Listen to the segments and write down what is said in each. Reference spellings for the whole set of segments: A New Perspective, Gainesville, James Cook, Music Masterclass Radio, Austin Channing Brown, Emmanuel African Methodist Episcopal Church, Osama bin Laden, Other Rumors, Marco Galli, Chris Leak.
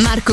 Marco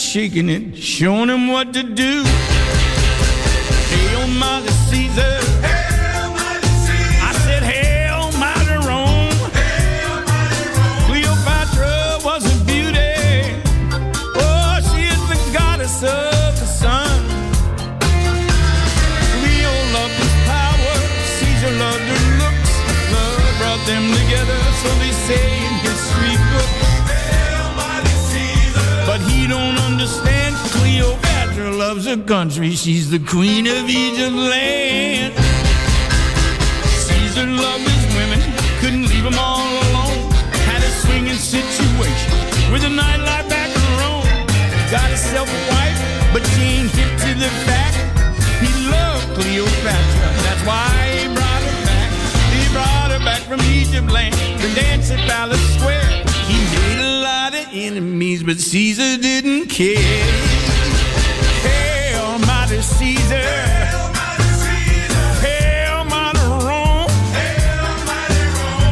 Shaking it, showing them what to do. Hail Mighty Caesar, Hail Mighty Caesar. I said Hail Mighty Rome, Hail Mighty Rome. Cleopatra was a beauty, oh, she is the goddess of the sun. Leo loved his power, Caesar loved her looks. Love brought them together, so they say in history books. You don't understand, Cleopatra loves her country. She's the queen of Egypt's land. She's couldn't leave them all alone. Had a swinging situation with a nightlife back in Rome. Got herself a wife, but she ain't hip to the fact. He loved Cleopatra, that's why he brought her back. He brought her back from Egypt land to dance at Palace Square. He made a lot of enemies, but Caesar didn't care. Hail, Almighty Caesar!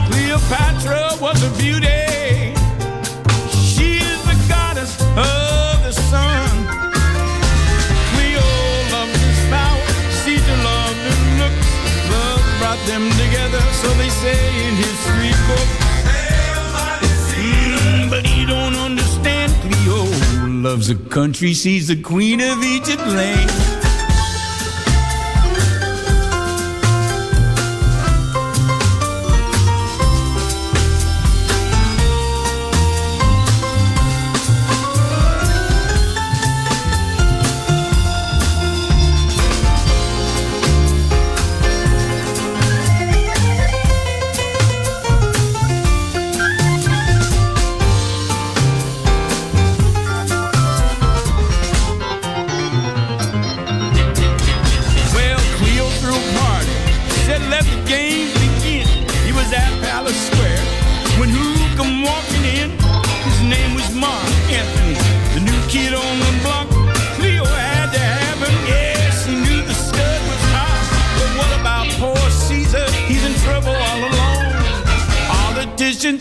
Cleopatra was a beauty. She is the goddess of the sun. Cleo loved his power, Caesar loved his looks. Love brought them together, so they say in history books. But you don't understand, Cleo loves a country, she's the queen of Egypt land.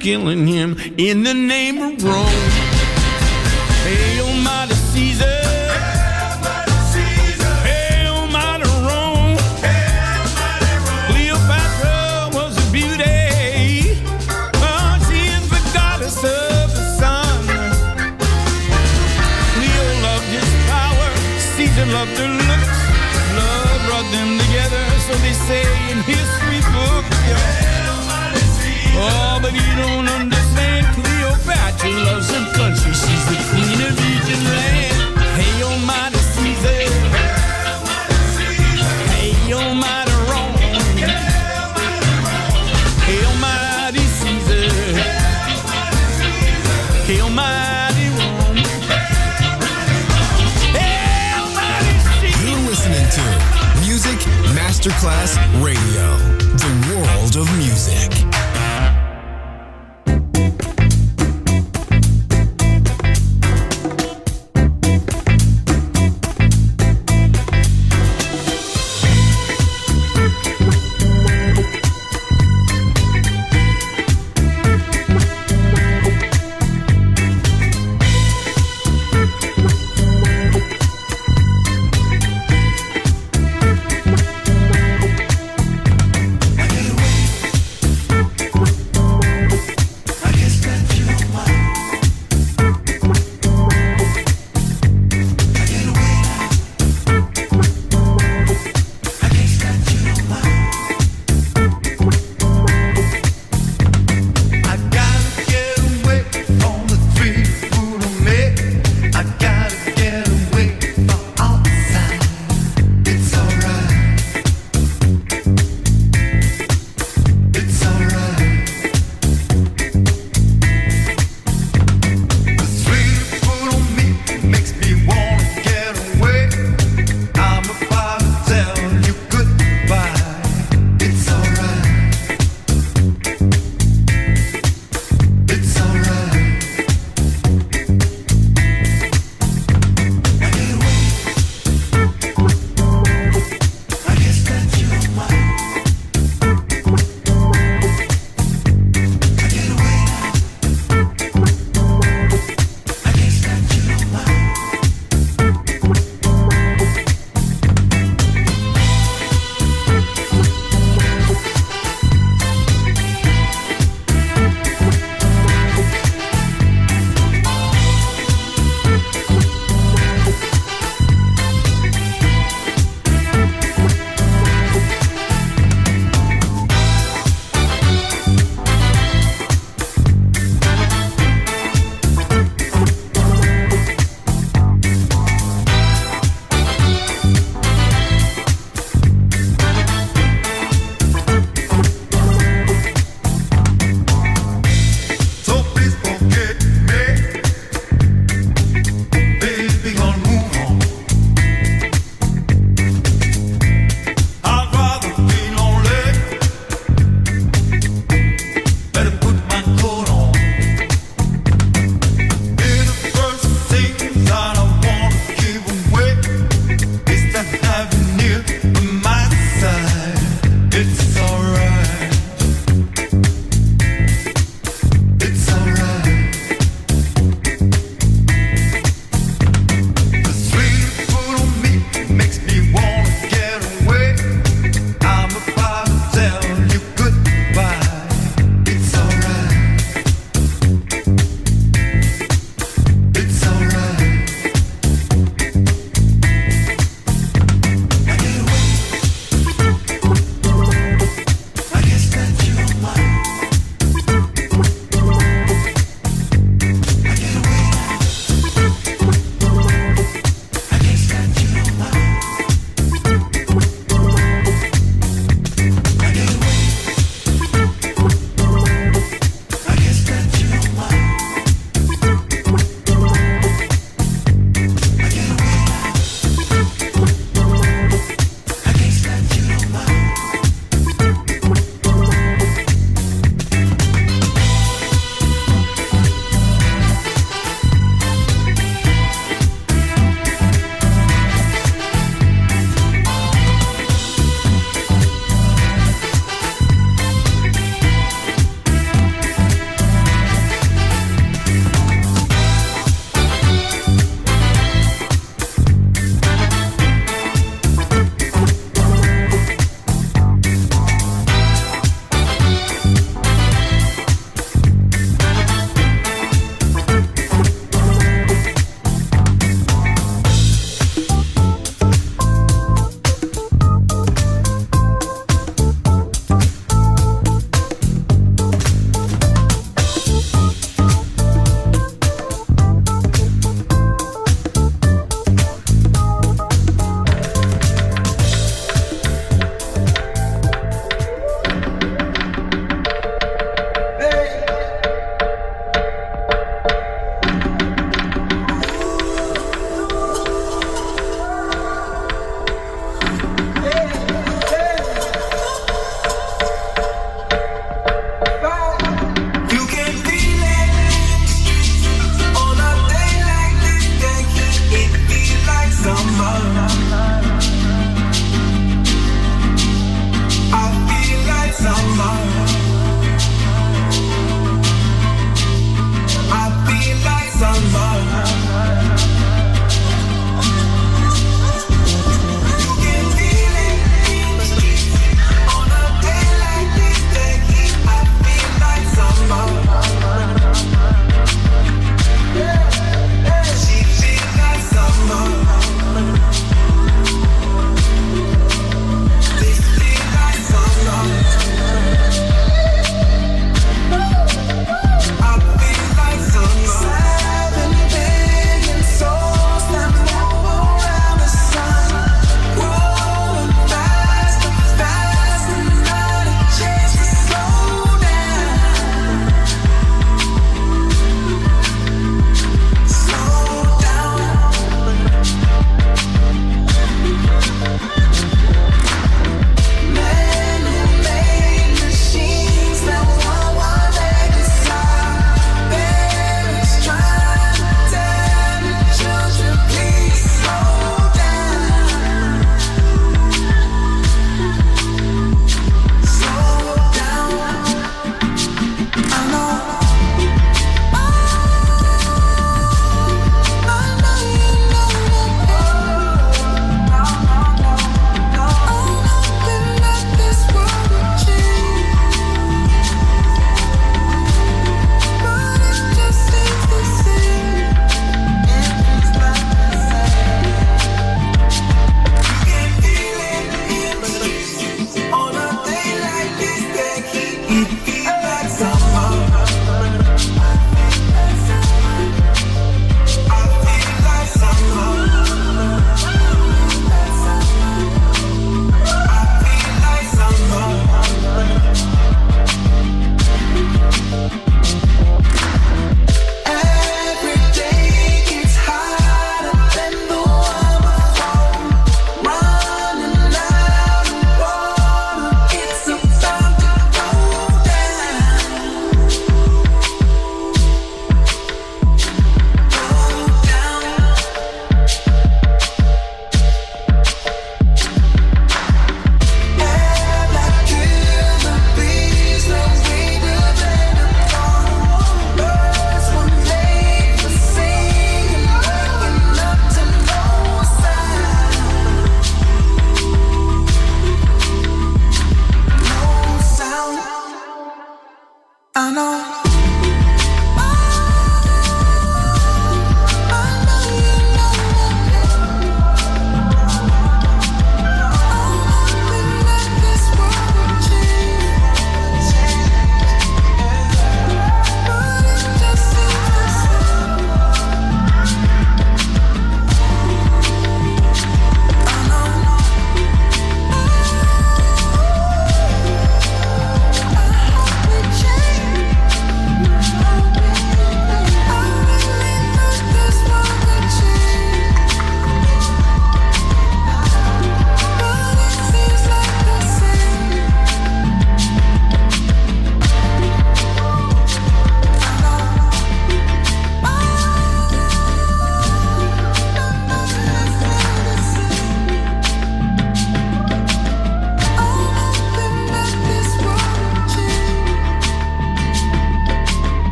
Killing him in the name of Rome. Hail, mighty Caesar! Hail, mighty Caesar! Hail, mighty Rome! Hail, mighty Rome! Cleopatra was a beauty. Oh, she is the goddess of the sun. Cleo loved his power. Caesar loved her looks. Love brought them together, so they say in history books. Yeah. Oh, but you don't understand, Cleopatra loves her country, she's the queen of Egypt land. Hail, mighty Caesar. Hail, mighty Caesar. Hail, mighty Rome. Hail, mighty Rome. Hail, mighty Caesar. Hail, mighty Caesar. Hail, mighty Rome. Hail, mighty Caesar. You're listening to Music Masterclass Radio, the world of music.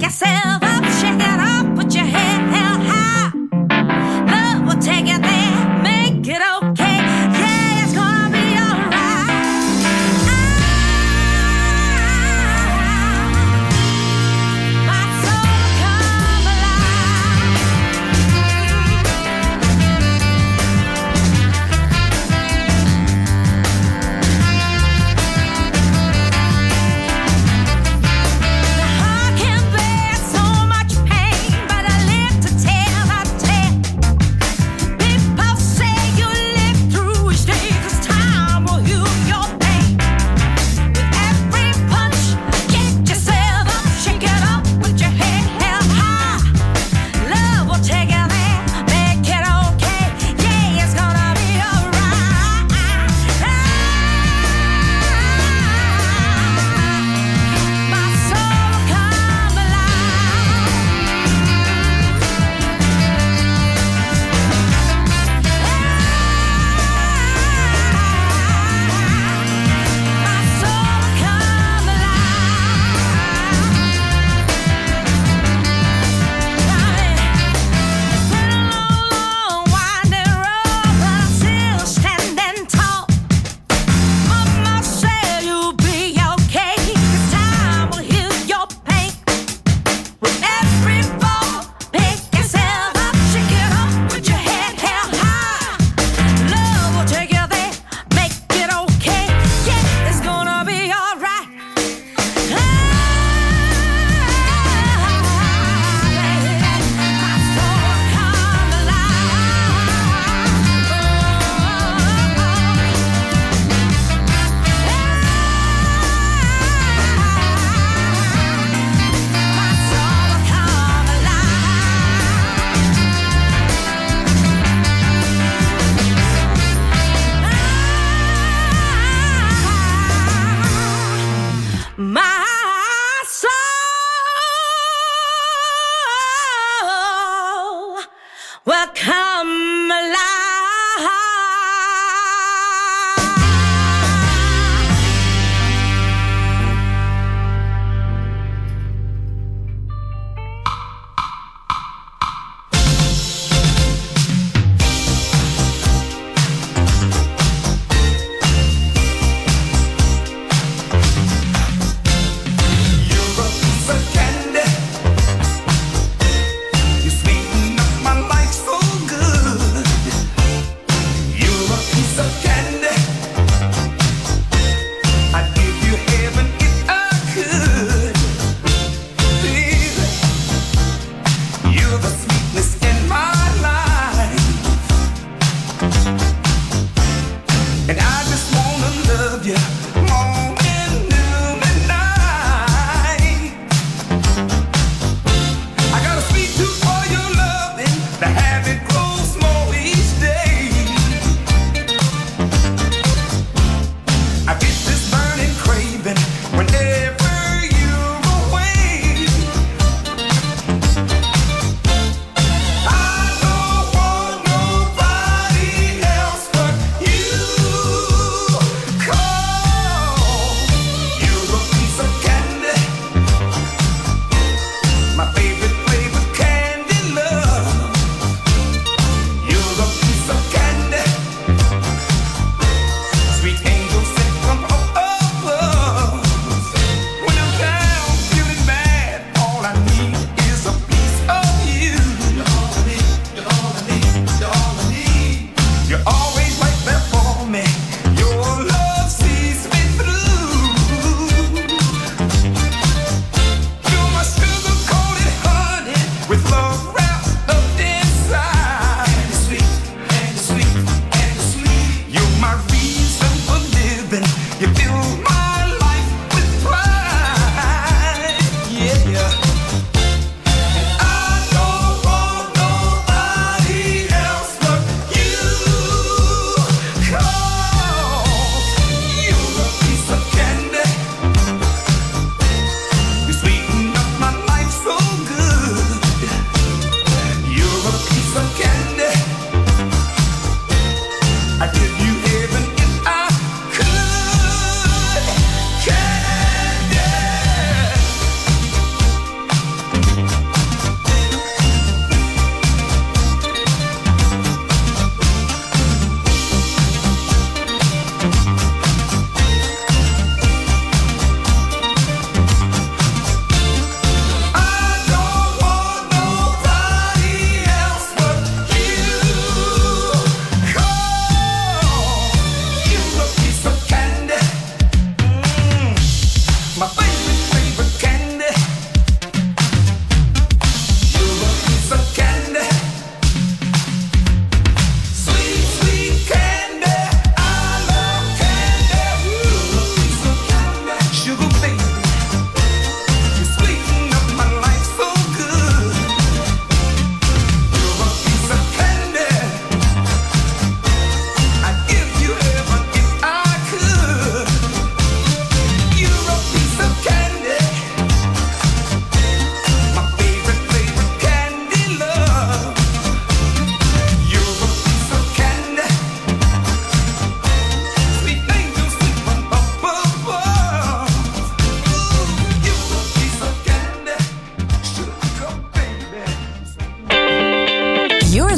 Yourself up, shake it up, put your head held high.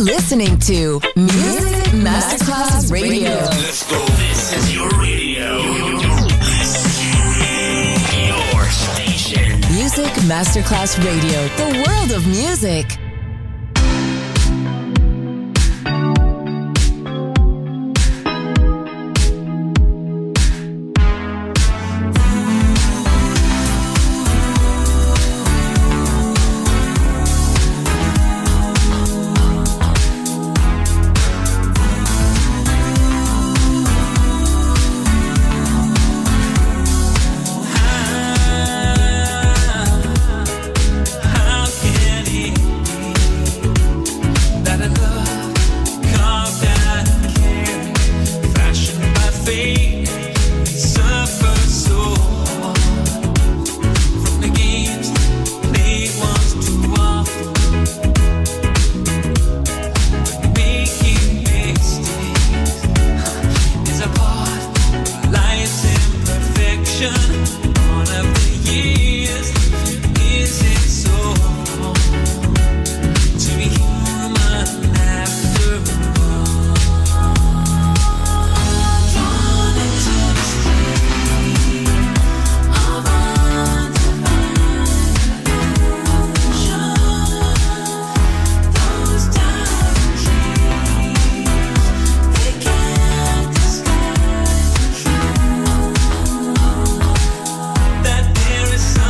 Listening to Music Masterclass Radio. Let's go. This is your radio. Your station. Music Masterclass Radio. The world of music. There is some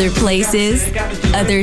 Other places, other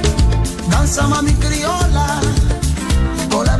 Danza mami criolla con la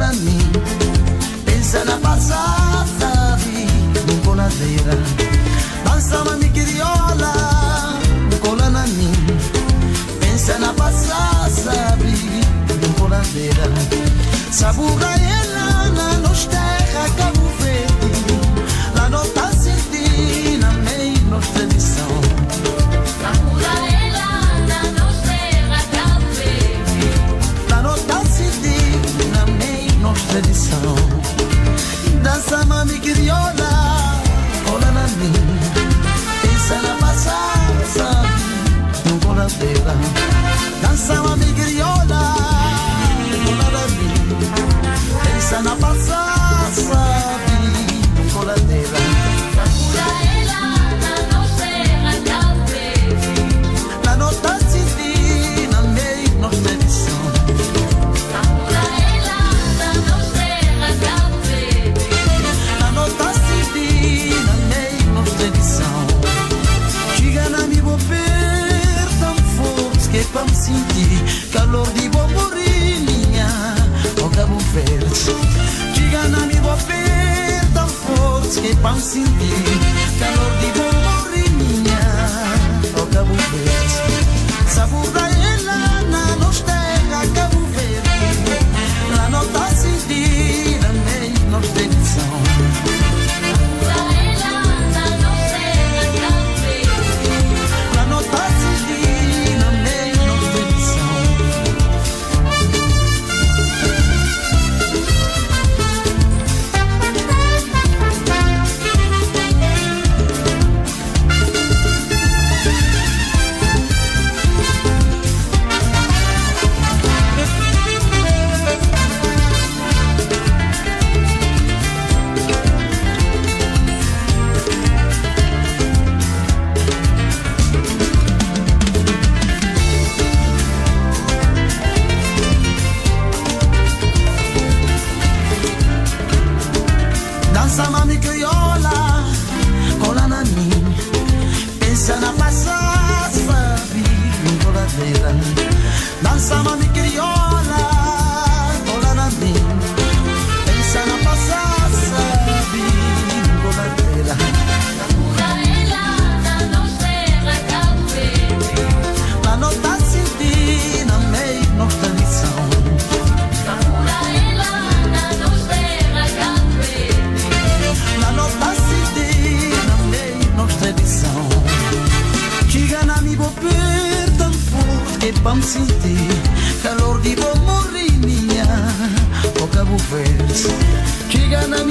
nanni, pensa a passarsi.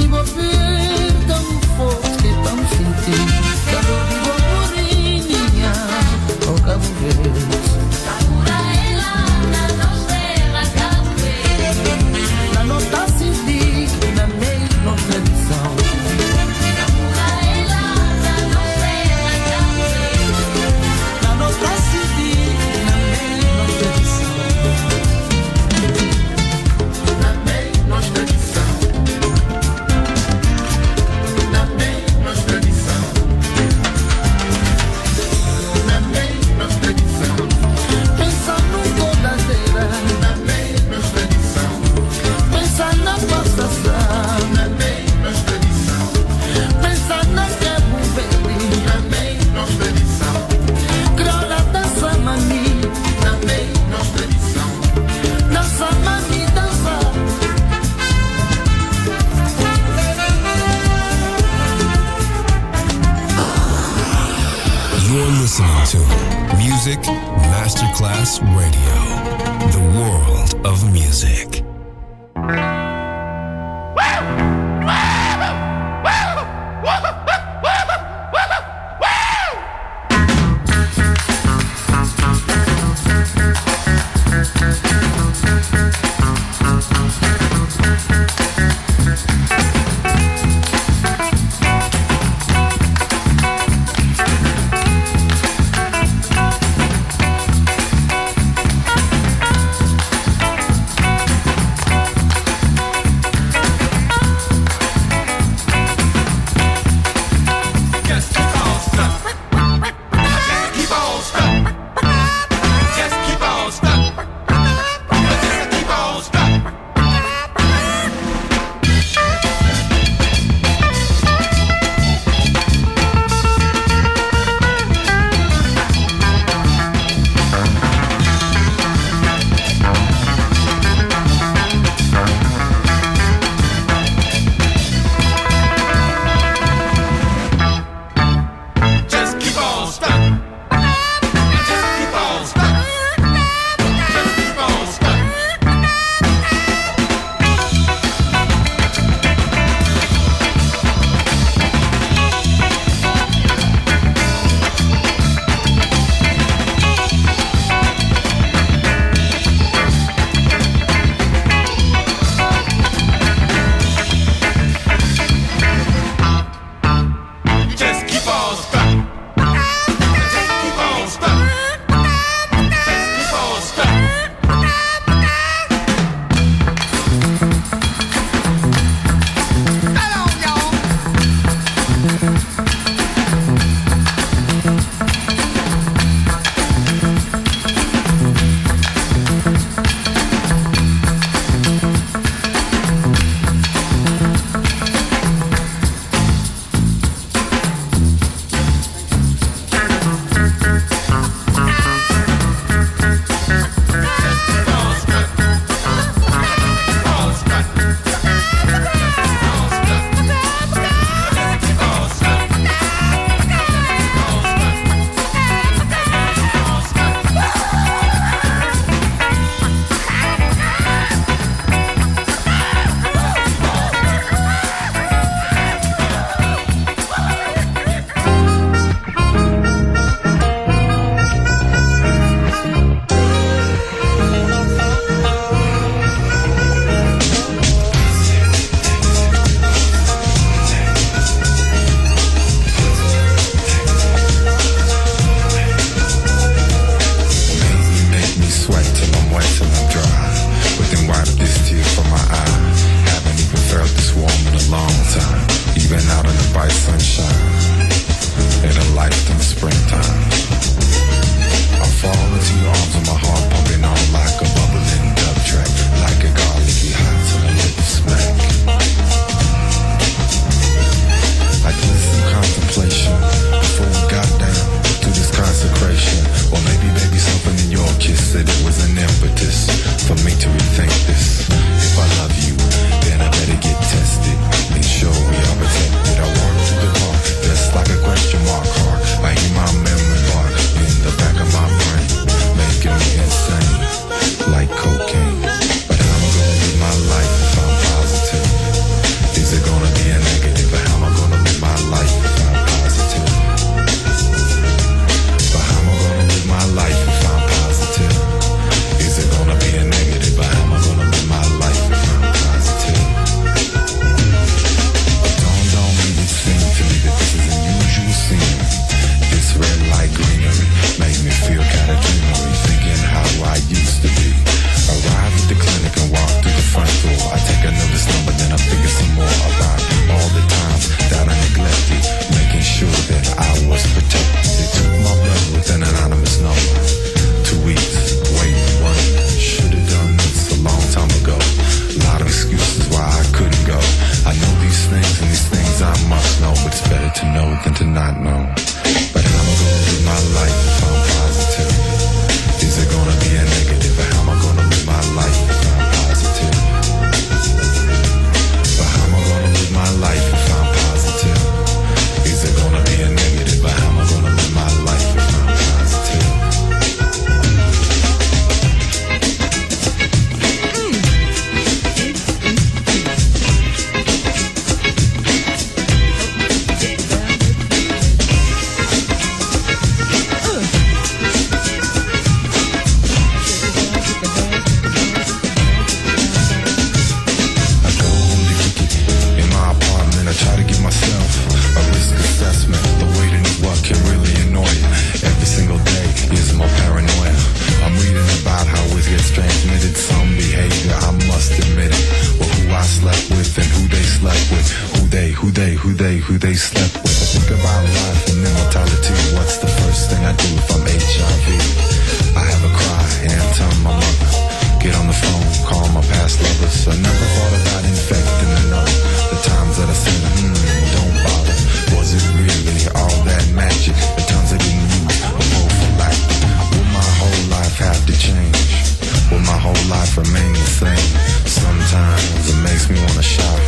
vivo per da un forte panfite, da vivo morinha, o cavure. Cavura è la nostra café. La nota si di, na mei non tradição. Cavura è la nostra café. La nota si di, na mei non tradição. Na mei non tradição. Music Masterclass Radio, the world of music. If I love you, then I better get tested. Make sure we are protected. I wanted to go off to know than to not know. But how am I gonna live my life if I'm positive? Is it gonna be a negative? Or how am I gonna live my life if I'm positive? But how am I gonna live my life if I'm positive? Is it gonna be a negative? Or how am I gonna live my life if I'm positive? Who they slept with. I think about life and immortality. What's the first thing I do if I'm HIV? I have a cry and tell my mother. Get on the phone, call my past lovers. I never thought about infecting another. The times that I said, don't bother. Was it really all that magic? The times I didn't use a prophylactic. Will my whole life have to change? Will my whole life remain the same? Sometimes it makes me want to shout.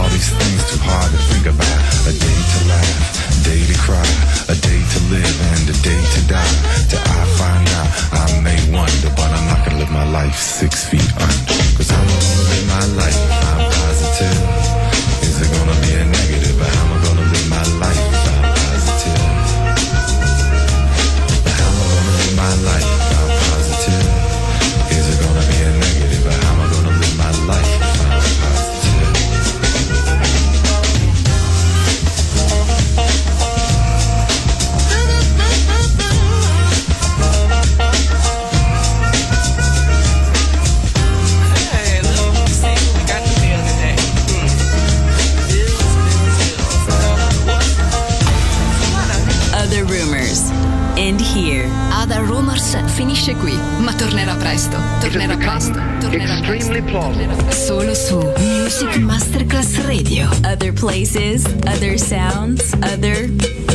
All these things too hard to think about. A day to laugh, a day to cry, a day to live and a day to die. Till I find out, I may wonder, but I'm not gonna live my life 6 feet under. Cause I'm gonna live my life if I'm positive. Is it gonna be a negative? But how am I gonna live my life if I'm positive? But how am I gonna live my life if I'm positive? Is it gonna be a negative? But how am I gonna live my life if I'm positive? And here. Other Rumors finisce qui, ma tornerà presto. Solo su Music Masterclass Radio. Other places, other sounds, other...